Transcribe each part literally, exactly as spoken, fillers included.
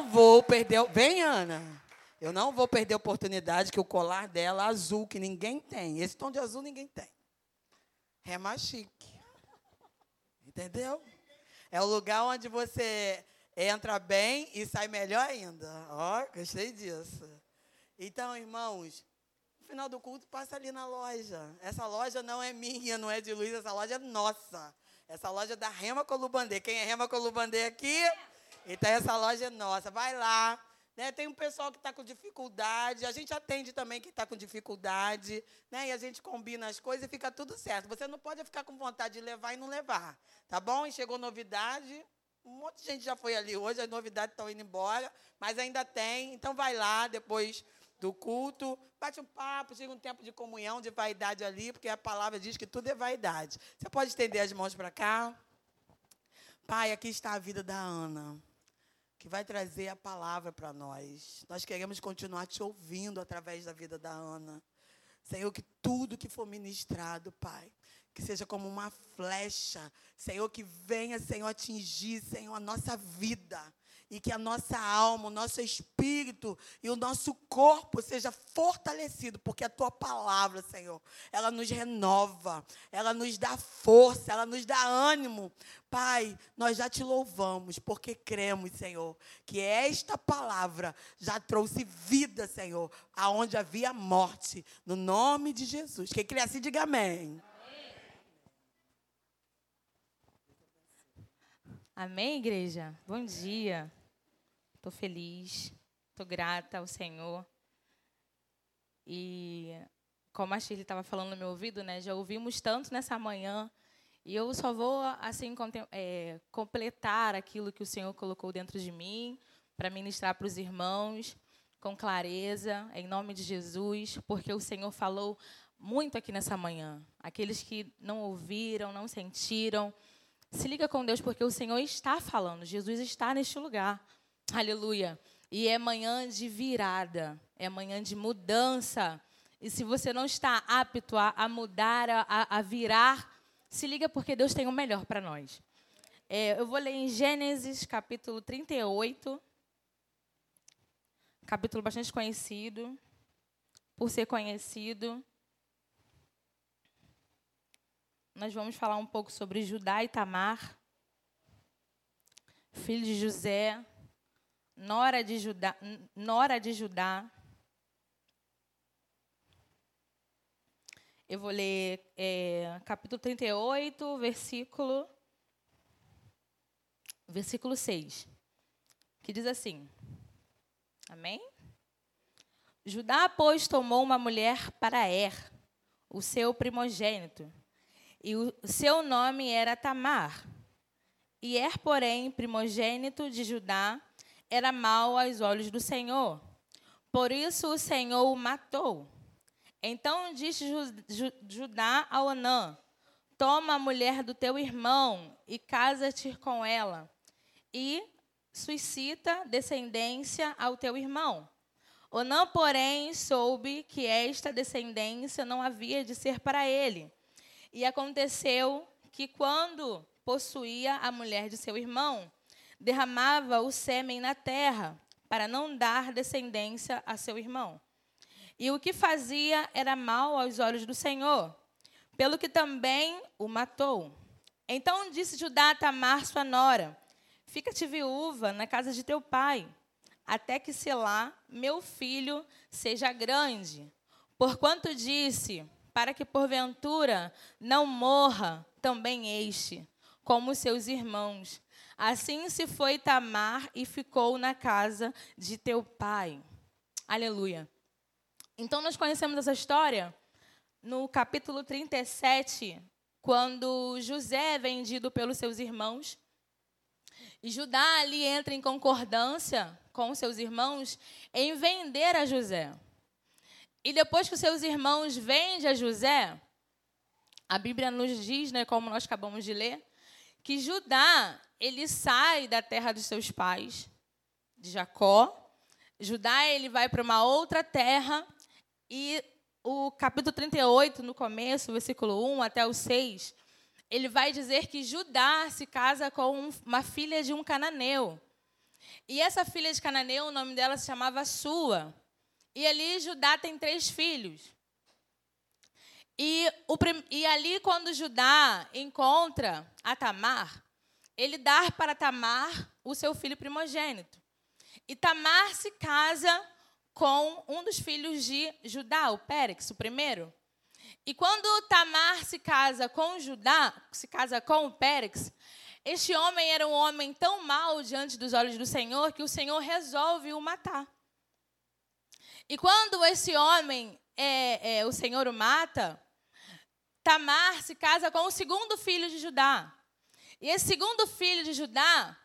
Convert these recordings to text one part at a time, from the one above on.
Não vou perder. Vem, Ana. Eu não vou perder a oportunidade que o colar dela azul, que ninguém tem. Esse tom de azul ninguém tem. É mais chique. Entendeu? É o lugar onde você entra bem e sai melhor ainda. Ó, oh, gostei disso. Então, irmãos, no final do culto, passa ali na loja. Essa loja não é minha, não é de Luiz, essa loja é nossa. Essa loja é da Rema Colubandê. Quem é Rema Colubandê aqui? Então, essa loja é nossa. Vai lá. Né? Tem um pessoal que está com dificuldade. A gente atende também quem está com dificuldade. Né? E a gente combina as coisas e fica tudo certo. Você não pode ficar com vontade de levar e não levar. Tá bom? E chegou novidade. Um monte de gente já foi ali hoje. As novidades estão indo embora. Mas ainda tem. Então, vai lá depois do culto, bate um papo, chega um tempo de comunhão, de vaidade ali, porque a palavra diz que tudo é vaidade. Você pode estender as mãos para cá? Pai, aqui está a vida da Ana, que vai trazer a palavra para nós. Nós queremos continuar te ouvindo através da vida da Ana. Senhor, que tudo que for ministrado, Pai, que seja como uma flecha, Senhor, que venha, Senhor, atingir, Senhor, a nossa vida. E que a nossa alma, o nosso espírito e o nosso corpo seja fortalecido, porque a Tua palavra, Senhor, ela nos renova, ela nos dá força, ela nos dá ânimo. Pai, nós já te louvamos, porque cremos, Senhor, que esta palavra já trouxe vida, Senhor, aonde havia morte, no nome de Jesus. Quem crê assim, diga amém. Amém, igreja? Bom dia. Estou feliz, estou grata ao Senhor. E como a Shirley estava falando no meu ouvido, né, já ouvimos tanto nessa manhã, e eu só vou assim é, completar aquilo que o Senhor colocou dentro de mim para ministrar para os irmãos com clareza, em nome de Jesus, porque o Senhor falou muito aqui nessa manhã. Aqueles que não ouviram, não sentiram, se liga com Deus, porque o Senhor está falando. Jesus está neste lugar. Aleluia. E é manhã de virada. É manhã de mudança. E se você não está apto a, a mudar, a, a virar, se liga, porque Deus tem o melhor para nós. É, eu vou ler em Gênesis, capítulo trinta e oito. Capítulo bastante conhecido. Por ser conhecido, nós vamos falar um pouco sobre Judá e Tamar, filho de José, nora de Judá, nora de Judá. Eu vou ler é, capítulo trinta e oito, versículo, versículo seis, que diz assim, amém? Judá, pois, tomou uma mulher para Er, o seu primogênito, e o seu nome era Tamar. E Er, porém, primogênito de Judá, era mau aos olhos do Senhor. Por isso o Senhor o matou. Então disse Judá a Onã, toma a mulher do teu irmão e casa-te com ela, e suscita descendência ao teu irmão. Onã, porém, soube que esta descendência não havia de ser para ele. E aconteceu que, quando possuía a mulher de seu irmão, derramava o sêmen na terra para não dar descendência a seu irmão. E o que fazia era mal aos olhos do Senhor, pelo que também o matou. Então disse Judá a Tamar, sua nora, fica-te viúva na casa de teu pai, até que, se lá, meu filho seja grande. Porquanto disse, para que, porventura, não morra também este, como seus irmãos. Assim se foi Tamar e ficou na casa de teu pai. Aleluia. Então, nós conhecemos essa história no capítulo trinta e sete, quando José é vendido pelos seus irmãos. E Judá ali entra em concordância com seus irmãos em vender a José. E depois que os seus irmãos vendem a José, a Bíblia nos diz, né, como nós acabamos de ler, que Judá, ele sai da terra dos seus pais, de Jacó. Judá, ele vai para uma outra terra. E o capítulo trinta e oito, no começo, versículo um até o seis, ele vai dizer que Judá se casa com uma filha de um cananeu. E essa filha de Cananeu, o nome dela se chamava Sua. E ali Judá tem três filhos. E, o, e ali, quando Judá encontra a Tamar, ele dá para Tamar o seu filho primogênito. E Tamar se casa com um dos filhos de Judá, o Pérex, o primeiro. E quando Tamar se casa com Judá, se casa com o Pérex, este homem era um homem tão mau diante dos olhos do Senhor que o Senhor resolve o matar. E quando esse homem, é, é, o Senhor o mata, Tamar se casa com o segundo filho de Judá. E esse segundo filho de Judá,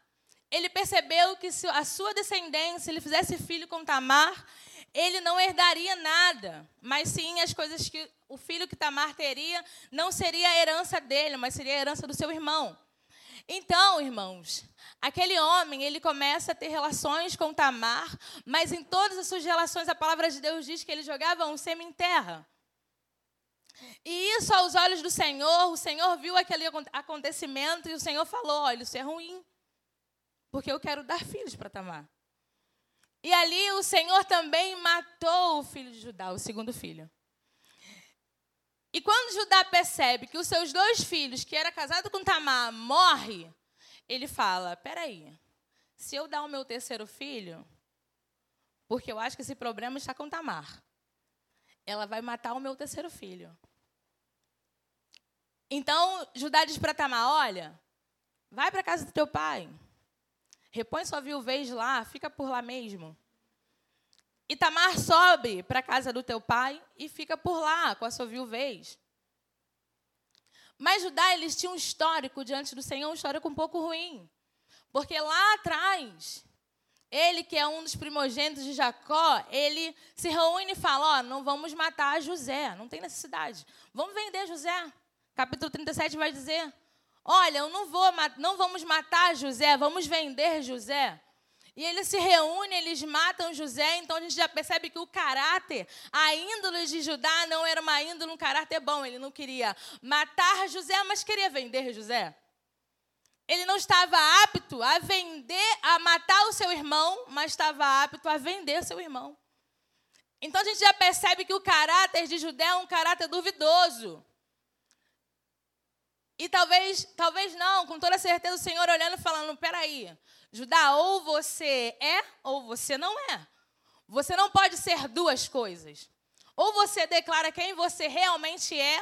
ele percebeu que se a sua descendência, se ele fizesse filho com Tamar, ele não herdaria nada, mas sim as coisas que o filho que Tamar teria não seria a herança dele, mas seria a herança do seu irmão. Então, irmãos, aquele homem, ele começa a ter relações com Tamar, mas em todas as suas relações, a palavra de Deus diz que ele jogava um sêmen em terra. E isso, aos olhos do Senhor, o Senhor viu aquele acontecimento e o Senhor falou, olha, isso é ruim, porque eu quero dar filhos para Tamar. E ali o Senhor também matou o filho de Judá, o segundo filho. E quando Judá percebe que os seus dois filhos, que era casado com Tamar, morre, ele fala, peraí, se eu dar o meu terceiro filho, porque eu acho que esse problema está com Tamar, ela vai matar o meu terceiro filho. Então, Judá diz para Tamar, olha, vai para a casa do teu pai, repõe sua viuvez lá, fica por lá mesmo. E Tamar sobe para a casa do teu pai e fica por lá, com a sua viuvez. Mas Judá, eles tinham um histórico diante do Senhor, um histórico um pouco ruim. Porque lá atrás, ele, que é um dos primogênitos de Jacó, ele se reúne e fala, ó, não vamos matar José, não tem necessidade. Vamos vender José. Capítulo trinta e sete vai dizer, olha, eu não vou, não vamos matar José, vamos vender José. E eles se reúnem, eles matam José, então a gente já percebe que o caráter, a índole de Judá não era uma índole, um caráter bom. Ele não queria matar José, mas queria vender José. Ele não estava apto a vender, a matar o seu irmão, mas estava apto a vender seu irmão. Então a gente já percebe que o caráter de Judá é um caráter duvidoso. E talvez, talvez não, com toda certeza o Senhor olhando e falando, peraí, Judá, ou você é ou você não é. Você não pode ser duas coisas. Ou você declara quem você realmente é,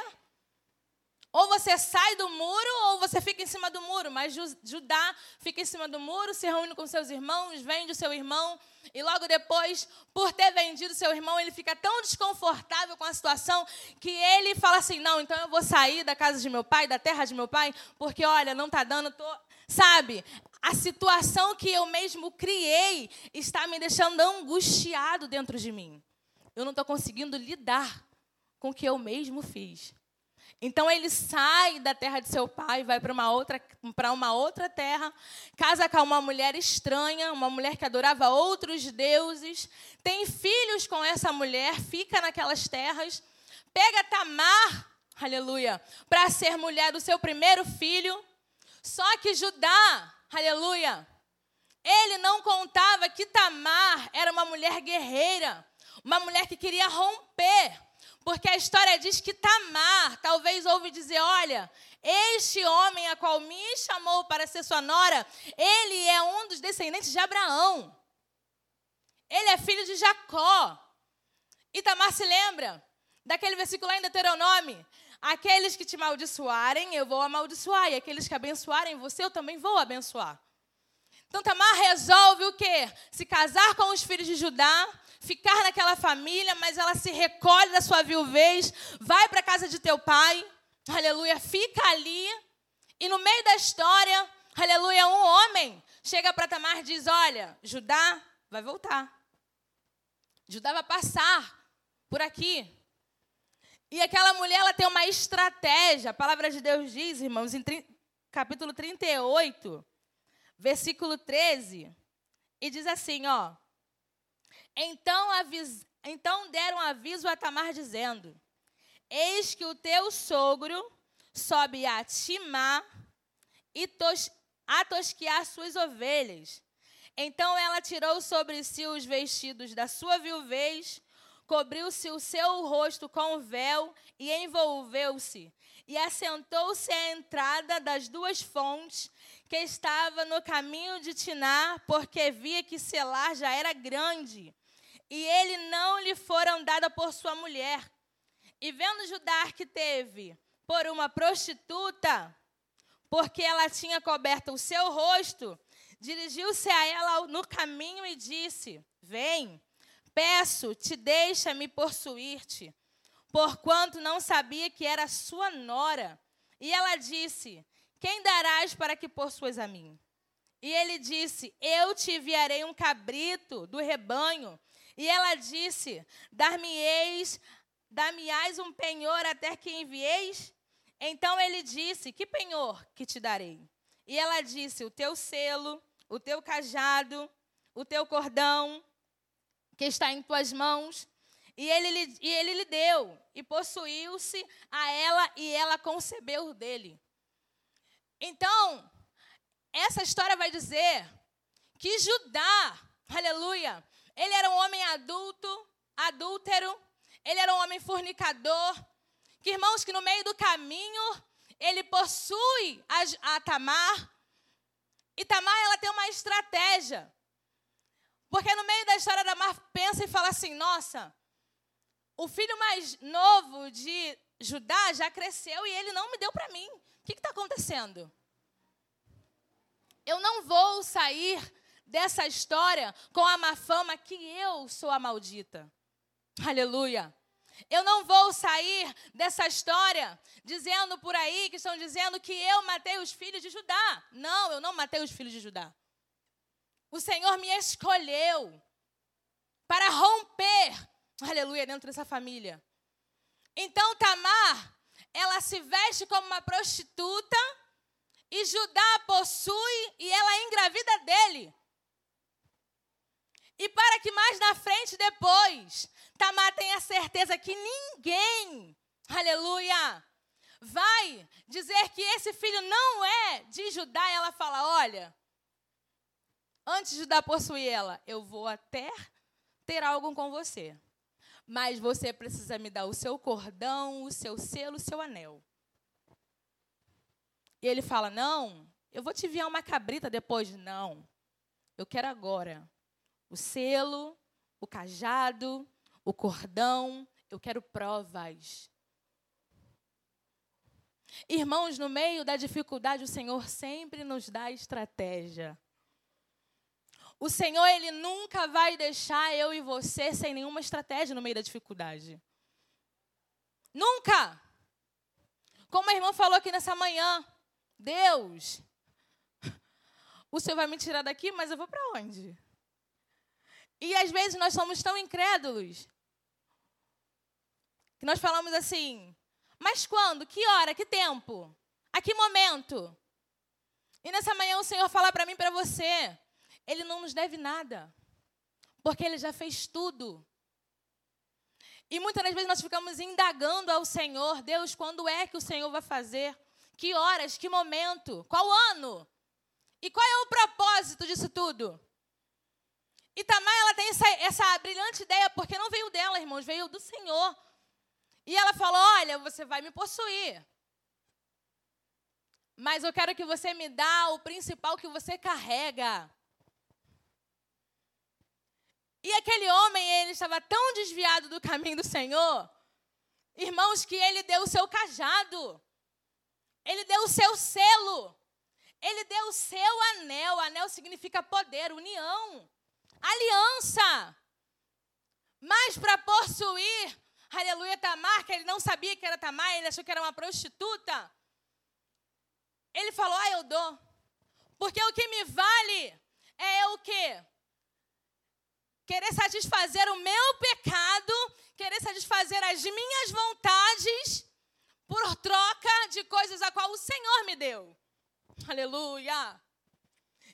ou você sai do muro, ou você fica em cima do muro. Mas Judá fica em cima do muro, se reúne com seus irmãos, vende o seu irmão, e logo depois, por ter vendido seu irmão, ele fica tão desconfortável com a situação que ele fala assim, não, então eu vou sair da casa de meu pai, da terra de meu pai, porque, olha, não está dando, tô... sabe? A situação que eu mesmo criei está me deixando angustiado dentro de mim. Eu não estou conseguindo lidar com o que eu mesmo fiz. Então, ele sai da terra de seu pai, vai para uma outra, para uma outra terra, casa com uma mulher estranha, uma mulher que adorava outros deuses, tem filhos com essa mulher, fica naquelas terras, pega Tamar, aleluia, para ser mulher do seu primeiro filho, só que Judá, aleluia, ele não contava que Tamar era uma mulher guerreira, uma mulher que queria romper, porque a história diz que Tamar talvez ouve dizer, olha, este homem a qual me chamou para ser sua nora, ele é um dos descendentes de Abraão. Ele é filho de Jacó. E Tamar se lembra daquele versículo lá em Deuteronômio, aqueles que te amaldiçoarem, eu vou amaldiçoar, e aqueles que abençoarem você, eu também vou abençoar. Então, Tamar resolve o quê? Se casar com os filhos de Judá, ficar naquela família, mas ela se recolhe da sua viuvez, vai para a casa de teu pai, aleluia, fica ali, e no meio da história, aleluia, um homem chega para Tamar e diz, olha, Judá vai voltar, Judá vai passar por aqui. E aquela mulher, ela tem uma estratégia, a palavra de Deus diz, irmãos, em capítulo trinta e oito, versículo treze, e diz assim, ó, Então, avis... então deram aviso a Tamar, dizendo, eis que o teu sogro sobe a Timá e tos... a tosquear suas ovelhas. Então ela tirou sobre si os vestidos da sua viuvez, cobriu-se o seu rosto com o véu e envolveu-se. E assentou-se à entrada das duas fontes, que estava no caminho de Tinar, porque via que Selá já era grande. E ele não lhe foram dada por sua mulher. E vendo Judá que teve por uma prostituta, porque ela tinha coberto o seu rosto, dirigiu-se a ela no caminho e disse: Vem, peço-te, deixa-me possuir-te, porquanto não sabia que era sua nora. E ela disse: Quem darás para que possuas a mim? E ele disse: Eu te enviarei um cabrito do rebanho. E ela disse: Dar-me-eis, dar-me-ás um penhor até que envieis? Então ele disse: Que penhor que te darei? E ela disse: O teu selo, o teu cajado, o teu cordão, que está em tuas mãos. E ele, e ele lhe deu, e possuiu-se a ela, e ela concebeu dele. Então, essa história vai dizer que Judá, aleluia, ele era um homem adulto, adúltero, ele era um homem fornicador, que, irmãos, que no meio do caminho, ele possui a, a Tamar, e Tamar, ela tem uma estratégia, porque no meio da história, Tamar pensa e fala assim: nossa, o filho mais novo de Judá já cresceu e ele não me deu para mim, o que está acontecendo? Eu não vou sair dessa história com a má fama que eu sou a maldita. Aleluia. Eu não vou sair dessa história dizendo por aí que estão dizendo que eu matei os filhos de Judá. Não, eu não matei os filhos de Judá. O Senhor me escolheu para romper, aleluia, dentro dessa família. Então Tamar, ela se veste como uma prostituta e Judá possui e ela engravida dele. E para que mais na frente, depois, Tamar tenha certeza que ninguém, aleluia, vai dizer que esse filho não é de Judá, ela fala: olha, antes de Judá possuir ela, eu vou até ter algo com você, mas você precisa me dar o seu cordão, o seu selo, o seu anel. E ele fala: não, eu vou te enviar uma cabrita depois. Não, eu quero agora o selo, o cajado, o cordão, eu quero provas. Irmãos, no meio da dificuldade, o Senhor sempre nos dá estratégia. O Senhor, Ele nunca vai deixar eu e você sem nenhuma estratégia no meio da dificuldade. Nunca! Como a irmã falou aqui nessa manhã, Deus, o Senhor vai me tirar daqui, mas eu vou para onde? E às vezes nós somos tão incrédulos que nós falamos assim: mas quando? Que hora? Que tempo? A que momento? E nessa manhã o Senhor fala para mim e para você: Ele não nos deve nada, porque Ele já fez tudo. E muitas das vezes nós ficamos indagando ao Senhor: Deus, quando é que o Senhor vai fazer? Que horas? Que momento? Qual ano? E qual é o propósito disso tudo? E Tamar, ela tem essa, essa brilhante ideia, porque não veio dela, irmãos, veio do Senhor. E ela falou: olha, você vai me possuir, mas eu quero que você me dá o principal que você carrega. E aquele homem, ele estava tão desviado do caminho do Senhor, irmãos, que ele deu o seu cajado, ele deu o seu selo, ele deu o seu anel. Anel significa poder, união, aliança. Mas para possuir, aleluia, Tamar, que ele não sabia que era Tamar, ele achou que era uma prostituta, ele falou: ah, eu dou, porque o que me vale é o quê? Querer satisfazer o meu pecado, querer satisfazer as minhas vontades por troca de coisas a qual o Senhor me deu. Aleluia!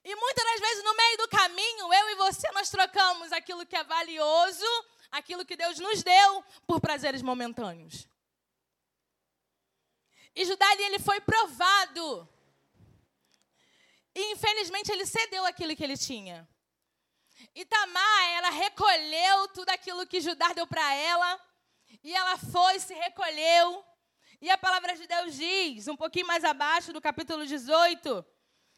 E muitas das vezes no meio do caminho, eu e você, nós trocamos aquilo que é valioso, aquilo que Deus nos deu, por prazeres momentâneos. E Judá, ele foi provado. E infelizmente ele cedeu aquilo que ele tinha. Itamar, ela recolheu tudo aquilo que Judá deu para ela, e ela foi, se recolheu, e a palavra de Deus diz, um pouquinho mais abaixo do capítulo dezoito,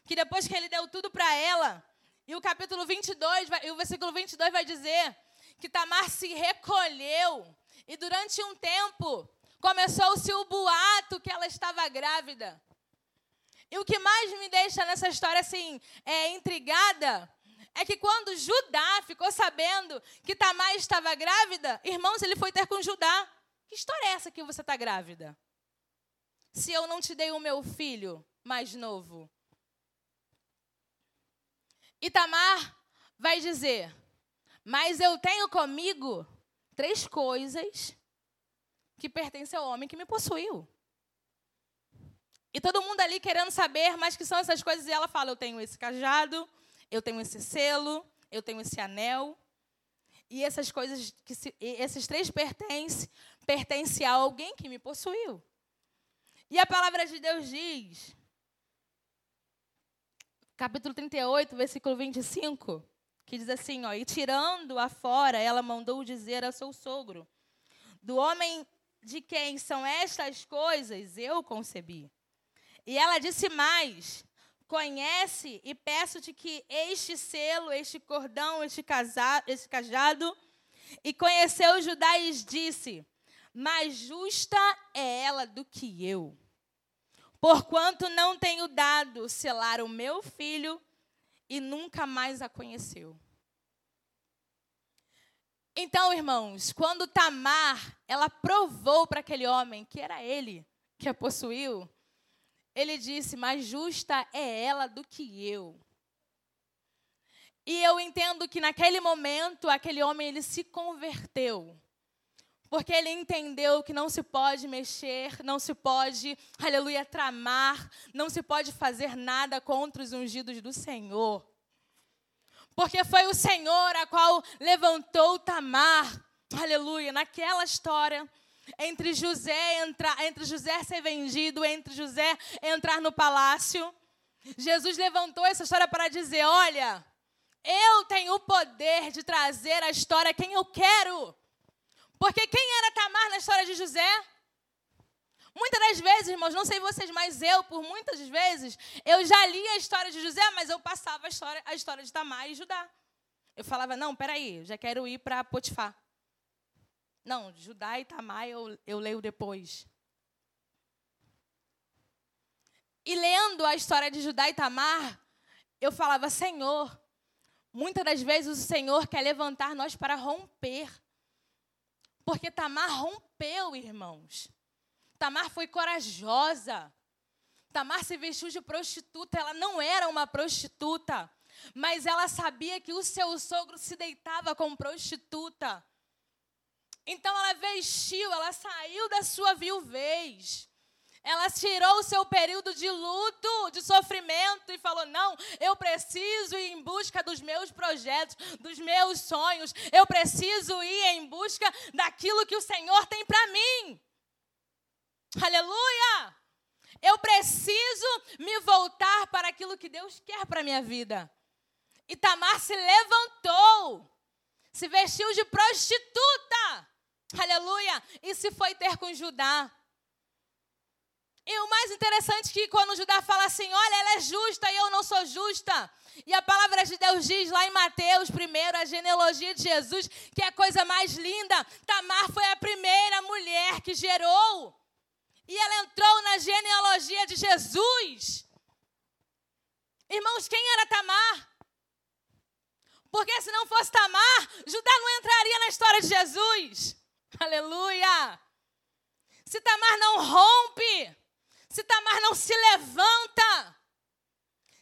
que depois que ele deu tudo para ela, e o capítulo vinte e dois, e o versículo vinte e dois vai dizer que Tamar se recolheu, e durante um tempo começou-se o boato que ela estava grávida. E o que mais me deixa nessa história assim, é, intrigada, é que quando Judá ficou sabendo que Tamar estava grávida, irmãos, ele foi ter com Judá. Que história é essa que você está grávida? Se eu não te dei o meu filho mais novo. E Tamar vai dizer, mas eu tenho comigo três coisas que pertencem ao homem que me possuiu. E todo mundo ali querendo saber, mas que são essas coisas, e ela fala, eu tenho esse cajado, eu tenho esse selo, eu tenho esse anel, e essas coisas, que se, esses três pertencem, pertencem a alguém que me possuiu. E a palavra de Deus diz, capítulo trinta e oito, versículo vinte e cinco, que diz assim, ó, e tirando-a fora, ela mandou dizer a seu sogro, do homem de quem são estas coisas, eu concebi. E ela disse mais, conhece e peço-te que este selo, este cordão, este, casa, este cajado, e conheceu Judá e disse, mais justa é ela do que eu, porquanto não tenho dado selar o meu filho e nunca mais a conheceu. Então, irmãos, quando Tamar, ela provou para aquele homem que era ele que a possuiu, ele disse, mais justa é ela do que eu. E eu entendo que naquele momento, aquele homem, ele se converteu. Porque ele entendeu que não se pode mexer, não se pode, aleluia, tramar, não se pode fazer nada contra os ungidos do Senhor. Porque foi o Senhor a qual levantou Tamar, aleluia, naquela história, entre José, entrar, entre José ser vendido, entre José entrar no palácio, Jesus levantou essa história para dizer, olha, eu tenho o poder de trazer a história quem eu quero. Porque quem era Tamar na história de José? Muitas das vezes, irmãos, não sei vocês, mas eu, por muitas vezes, eu já li a história de José, mas eu passava a história, a história de Tamar e Judá. Eu falava, não, peraí, eu já quero ir para Potifar. Não, Judá e Tamar eu, eu leio depois. E lendo a história de Judá e Tamar, eu falava, Senhor, muitas das vezes o Senhor quer levantar nós para romper. Porque Tamar rompeu, irmãos. Tamar foi corajosa. Tamar se vestiu de prostituta. Ela não era uma prostituta, mas ela sabia que o seu sogro se deitava com prostituta. Então, ela vestiu, ela saiu da sua viuvez. Ela tirou o seu período de luto, de sofrimento e falou, não, eu preciso ir em busca dos meus projetos, dos meus sonhos. Eu preciso ir em busca daquilo que o Senhor tem para mim. Aleluia! Eu preciso me voltar para aquilo que Deus quer para a minha vida. E Tamar se levantou, se vestiu de prostituta. Aleluia! E se foi ter com Judá. E o mais interessante é que quando Judá fala assim, olha, ela é justa e eu não sou justa. E a palavra de Deus diz lá em Mateus, primeiro, a genealogia de Jesus, que é a coisa mais linda. Tamar foi a primeira mulher que gerou. E ela entrou na genealogia de Jesus. Irmãos, quem era Tamar? Porque se não fosse Tamar, Judá não entraria na história de Jesus. Aleluia! Se Tamar não rompe, se Tamar não se levanta,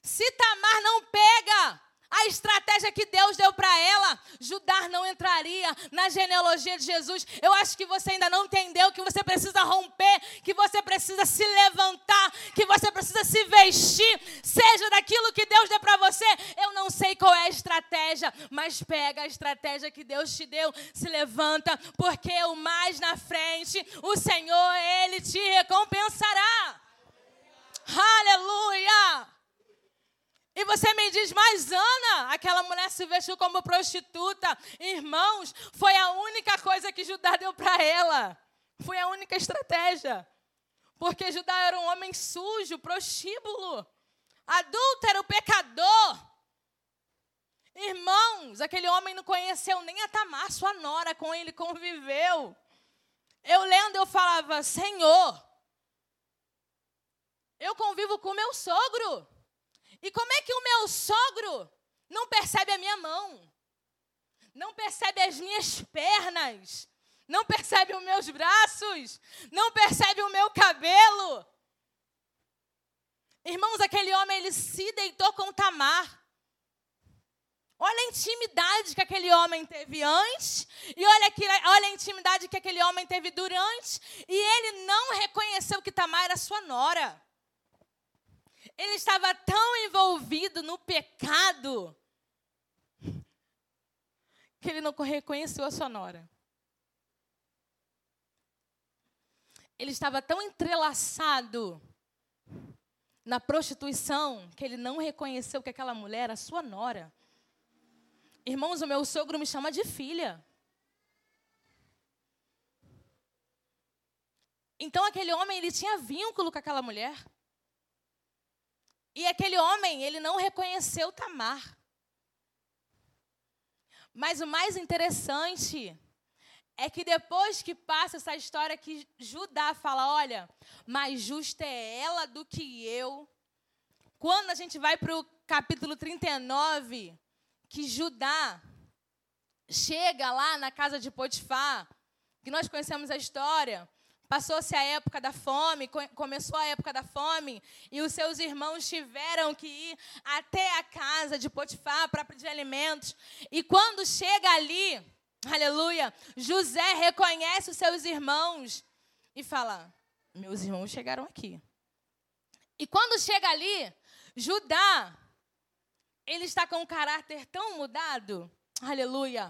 se Tamar não pega a estratégia que Deus deu para ela, Judá não entraria na genealogia de Jesus. Eu acho que você ainda não entendeu que você precisa romper, que você precisa se levantar, que você precisa se vestir, seja daquilo que Deus deu para você. Eu não sei qual é a estratégia, mas pega a estratégia que Deus te deu, se levanta, porque o mais na frente, o Senhor, Ele te recompensará. Aleluia! E você me diz, mas Ana, aquela mulher se vestiu como prostituta. Irmãos, foi a única coisa que Judá deu para ela. Foi a única estratégia. Porque Judá era um homem sujo, prostíbulo, adúltero, pecador. Irmãos, aquele homem não conheceu nem a Tamar, sua nora, com ele conviveu. Eu lendo, eu falava, Senhor, eu convivo com o meu sogro. E como é que o meu sogro não percebe a minha mão? Não percebe as minhas pernas? Não percebe os meus braços? Não percebe o meu cabelo? Irmãos, aquele homem, ele se deitou com Tamar. Olha a intimidade que aquele homem teve antes e olha, que, olha a intimidade que aquele homem teve durante e ele não reconheceu que Tamar era sua nora. Ele estava tão envolvido no pecado que ele não reconheceu a sua nora. Ele estava tão entrelaçado na prostituição que ele não reconheceu que aquela mulher era sua nora. Irmãos, o meu sogro me chama de filha. Então, aquele homem, ele tinha vínculo com aquela mulher. E aquele homem, ele não reconheceu Tamar. Mas o mais interessante é que depois que passa essa história que Judá fala, olha, mais justa é ela do que eu. Quando a gente vai para o capítulo trinta e nove... que Judá chega lá na casa de Potifar, que nós conhecemos a história, passou-se a época da fome, começou a época da fome, e os seus irmãos tiveram que ir até a casa de Potifar para pedir alimentos. E quando chega ali, aleluia, José reconhece os seus irmãos e fala, meus irmãos chegaram aqui. E quando chega ali, Judá, ele está com um caráter tão mudado, aleluia.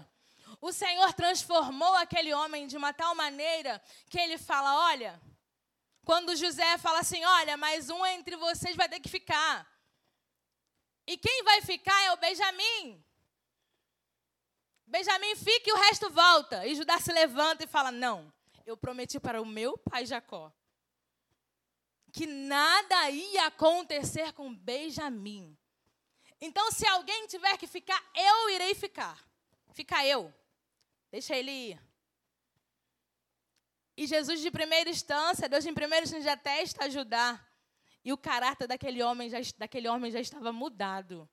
O Senhor transformou aquele homem de uma tal maneira que ele fala, olha, quando José fala assim, olha, mas um entre vocês vai ter que ficar. E quem vai ficar é o Benjamim. Benjamim fica e o resto volta. E Judá se levanta e fala, não, eu prometi para o meu pai Jacó que nada ia acontecer com Benjamim. Então, se alguém tiver que ficar, eu irei ficar. Fica eu. Deixa ele ir. E Jesus, de primeira instância, Deus, em primeira instância, testa ajudar. E o caráter daquele homem, já, daquele homem já estava mudado.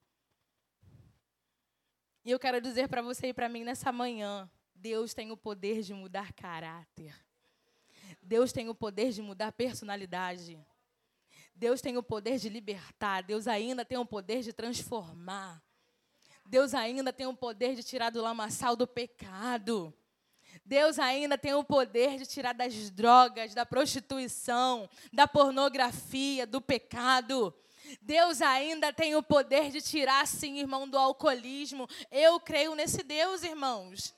E eu quero dizer para você e para mim, nessa manhã, Deus tem o poder de mudar caráter. Deus tem o poder de mudar personalidade. Deus tem o poder de libertar, Deus ainda tem o poder de transformar. Deus ainda tem o poder de tirar do lamaçal do pecado. Deus ainda tem o poder de tirar das drogas, da prostituição, da pornografia, do pecado. Deus ainda tem o poder de tirar, sim, irmão, do alcoolismo. Eu creio nesse Deus, irmãos.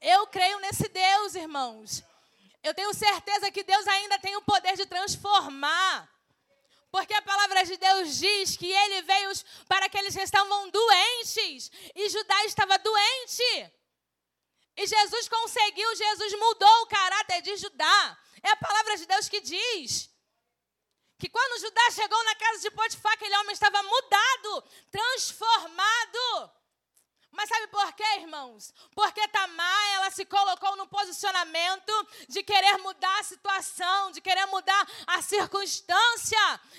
Eu creio nesse Deus, irmãos. Eu tenho certeza que Deus ainda tem o poder de transformar. Porque a palavra de Deus diz que ele veio para aqueles que estavam doentes. E Judá estava doente. E Jesus conseguiu, Jesus mudou o caráter de Judá. É a palavra de Deus que diz que quando Judá chegou na casa de Potifar, aquele homem estava mudado, transformado. Mas sabe por quê, irmãos? Porque Tamar, ela se colocou no posicionamento de querer mudar a situação, de querer mudar a circunstância.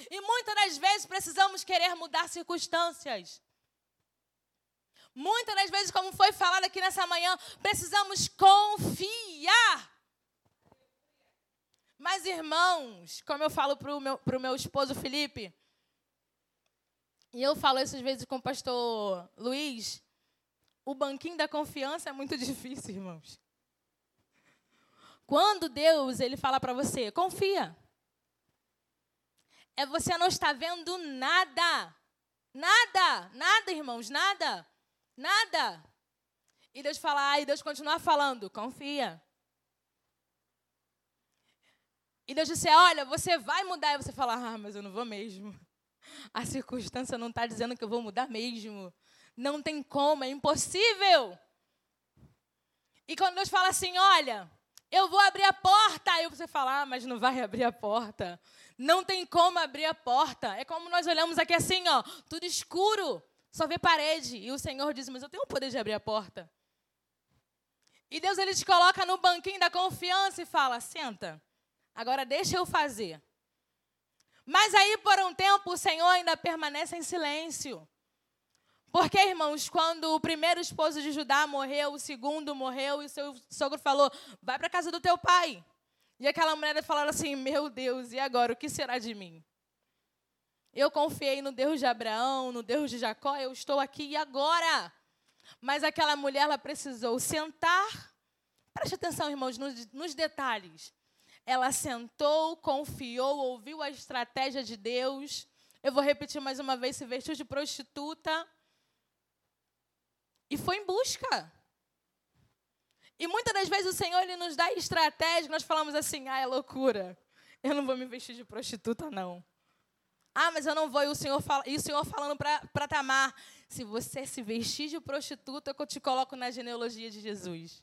E muitas das vezes precisamos querer mudar circunstâncias. Muitas das vezes, como foi falado aqui nessa manhã, precisamos confiar. Mas, irmãos, como eu falo para o meu, pro meu esposo Felipe, e eu falo isso às vezes com o pastor Luiz, o banquinho da confiança é muito difícil, irmãos. Quando Deus ele fala para você, confia. É você não estar vendo nada. Nada, nada, irmãos, nada. Nada. E Deus fala, e Deus continua falando, confia. E Deus disse, olha, você vai mudar. E você fala, ah, mas eu não vou mesmo. A circunstância não está dizendo que eu vou mudar mesmo. Não tem como, é impossível. E quando Deus fala assim, olha, eu vou abrir a porta, aí você fala, ah, mas não vai abrir a porta. Não tem como abrir a porta. É como nós olhamos aqui assim, ó, tudo escuro, só vê parede. E o Senhor diz, mas eu tenho o poder de abrir a porta. E Deus, ele te coloca no banquinho da confiança e fala, senta, agora deixa eu fazer. Mas aí, por um tempo, o Senhor ainda permanece em silêncio. Porque, irmãos, quando o primeiro esposo de Judá morreu, o segundo morreu, e o seu sogro falou, vai para a casa do teu pai. E aquela mulher falou assim, meu Deus, e agora, o que será de mim? Eu confiei no Deus de Abraão, no Deus de Jacó, eu estou aqui, e agora? Mas aquela mulher, ela precisou sentar. Preste atenção, irmãos, nos, nos detalhes. Ela sentou, confiou, ouviu a estratégia de Deus. Eu vou repetir mais uma vez, se vestiu de prostituta. E foi em busca. E muitas das vezes o Senhor, ele nos dá estratégia, nós falamos assim, ah, é loucura, eu não vou me vestir de prostituta, não. Ah, mas eu não vou. E o Senhor, fala, e o Senhor falando para Tamar, se você se vestir de prostituta, eu te coloco na genealogia de Jesus.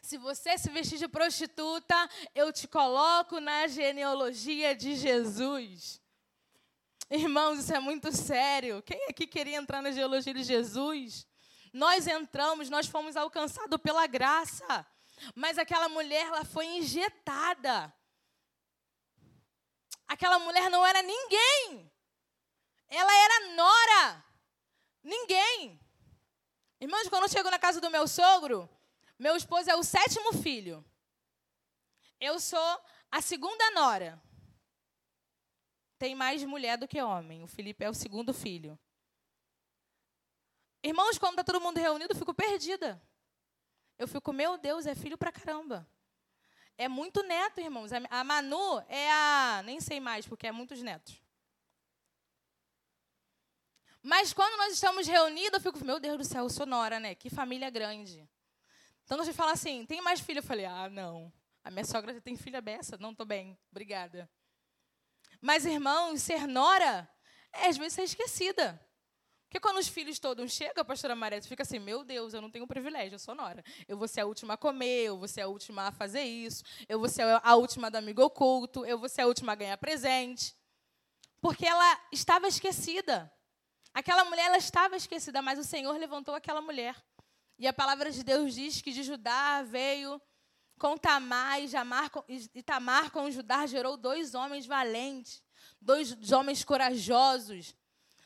Se você se vestir de prostituta, eu te coloco na genealogia de Jesus. Irmãos, isso é muito sério. Quem aqui queria entrar na genealogia de Jesus? Nós entramos, nós fomos alcançados pela graça. Mas aquela mulher, ela foi injetada. Aquela mulher não era ninguém. Ela era nora. Ninguém. Irmãos, quando eu chego na casa do meu sogro, meu esposo é o sétimo filho. Eu sou a segunda nora. Tem mais mulher do que homem. O Felipe é o segundo filho. Irmãos, quando está todo mundo reunido, eu fico perdida. Eu fico, meu Deus, é filho pra caramba. É muito neto, irmãos. A Manu é a... nem sei mais, porque é muitos netos. Mas quando nós estamos reunidos, eu fico, meu Deus do céu, eu sou nora, né? Que família grande. Então, a gente fala assim, tem mais filho? Eu falei, ah, não. A minha sogra já tem filha beça. Não, tô bem. Obrigada. Mas, irmãos, ser nora, é, às vezes, ser esquecida. Porque quando os filhos todos chegam, a pastora Mareta fica assim, meu Deus, eu não tenho privilégio, eu sou nora. Eu vou ser a última a comer, eu vou ser a última a fazer isso, eu vou ser a última do amigo oculto, eu vou ser a última a ganhar presente. Porque ela estava esquecida. Aquela mulher, ela estava esquecida, mas o Senhor levantou aquela mulher. E a palavra de Deus diz que de Judá veio... com Tamar e, Jamar, e Tamar com Judá gerou dois homens valentes, dois homens corajosos.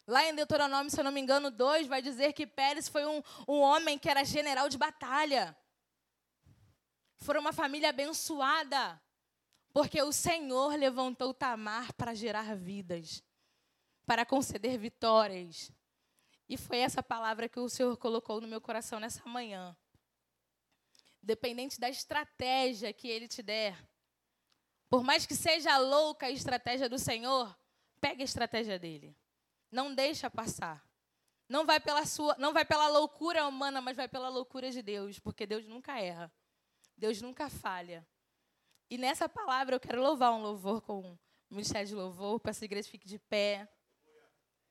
Lá em Deuteronômio, se eu não me engano, dois, vai dizer que Pérez foi um, um homem que era general de batalha. Foram uma família abençoada, porque o Senhor levantou Tamar para gerar vidas, para conceder vitórias. E foi essa palavra que o Senhor colocou no meu coração nessa manhã. Dependente da estratégia que Ele te der. Por mais que seja louca a estratégia do Senhor, pegue a estratégia dEle. Não deixa passar. Não vai pela sua, não vai pela loucura humana, mas vai pela loucura de Deus, porque Deus nunca erra. Deus nunca falha. E nessa palavra eu quero louvar um louvor com o Ministério de Louvor, para essa igreja fique de pé.